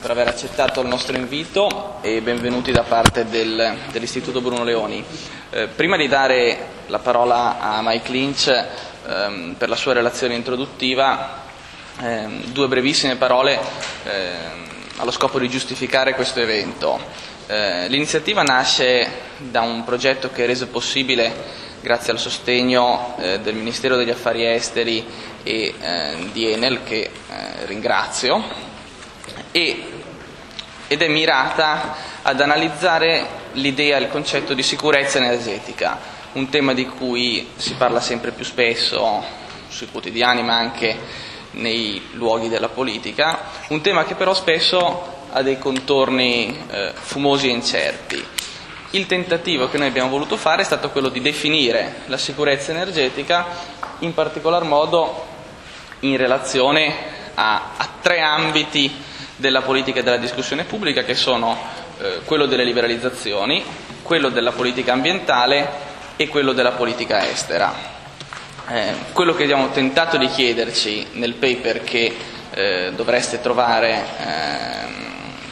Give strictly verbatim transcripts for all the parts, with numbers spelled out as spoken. per aver accettato il nostro invito e benvenuti da parte del, dell'Istituto Bruno Leoni. Eh, prima di dare la parola a Mike Lynch ehm, per la sua relazione introduttiva, ehm, due brevissime parole ehm, allo scopo di giustificare questo evento. Eh, l'iniziativa nasce da un progetto che è reso possibile grazie al sostegno eh, del Ministero degli Affari Esteri e eh, di Enel, che eh, ringrazio, E, ed è mirata ad analizzare l'idea e il concetto di sicurezza energetica, un tema di cui si parla sempre più spesso sui quotidiani ma anche nei luoghi della politica, un tema che però spesso ha dei contorni eh, fumosi e incerti. Il tentativo che noi abbiamo voluto fare è stato quello di definire la sicurezza energetica in particolar modo in relazione a, a tre ambiti della politica e della discussione pubblica, che sono eh, quello delle liberalizzazioni, quello della politica ambientale e quello della politica estera. Eh, quello che abbiamo tentato di chiederci nel paper che eh, dovreste trovare eh,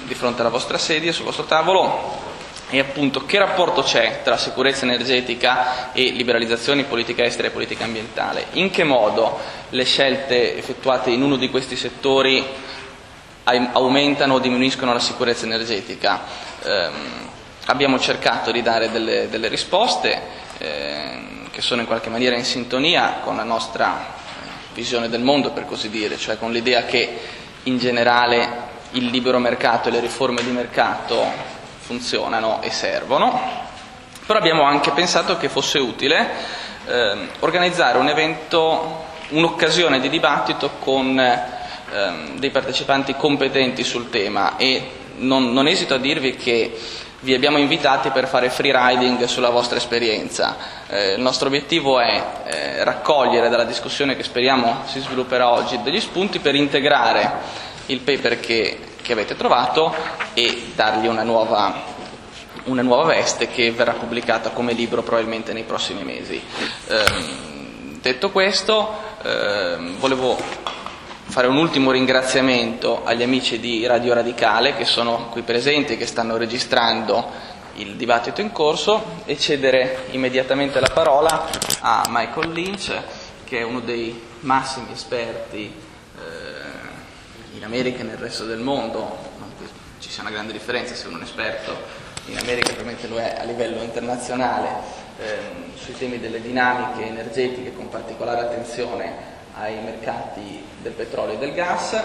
di fronte alla vostra sedia, sul vostro tavolo, è appunto che rapporto c'è tra sicurezza energetica e liberalizzazioni, politica estera e politica ambientale, in che modo le scelte effettuate in uno di questi settori aumentano o diminuiscono la sicurezza energetica. Eh, abbiamo cercato di dare delle, delle risposte eh, che sono in qualche maniera in sintonia con la nostra visione del mondo, per così dire, cioè con l'idea che in generale il libero mercato e le riforme di mercato funzionano e servono, però abbiamo anche pensato che fosse utile eh, organizzare un evento, un'occasione di dibattito con dei partecipanti competenti sul tema, e non, non esito a dirvi che vi abbiamo invitati per fare free riding sulla vostra esperienza. Eh, il nostro obiettivo è eh, raccogliere dalla discussione, che speriamo si svilupperà oggi, degli spunti per integrare il paper che, che avete trovato e dargli una nuova una nuova veste, che verrà pubblicata come libro probabilmente nei prossimi mesi. Eh, detto questo, eh, volevo fare un ultimo ringraziamento agli amici di Radio Radicale che sono qui presenti e che stanno registrando il dibattito in corso, e cedere immediatamente la parola a Michael Lynch, che è uno dei massimi esperti eh, in America e nel resto del mondo. Non ci sia una grande differenza se uno è un esperto in America, probabilmente lo è a livello internazionale, eh, sui temi delle dinamiche energetiche, con particolare attenzione ai mercati del petrolio e del gas.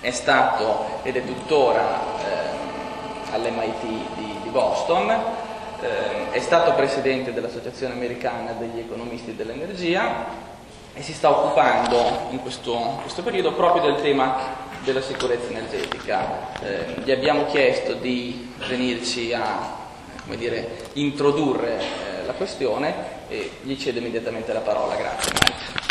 È stato ed è tuttora eh, all'emme i ti di, di Boston, eh, è stato presidente dell'Associazione Americana degli Economisti dell'Energia e si sta occupando in questo, in questo periodo proprio del tema della sicurezza energetica. Eh, gli abbiamo chiesto di venirci a come dire, introdurre eh, la questione, e gli cedo immediatamente la parola. Grazie Mike.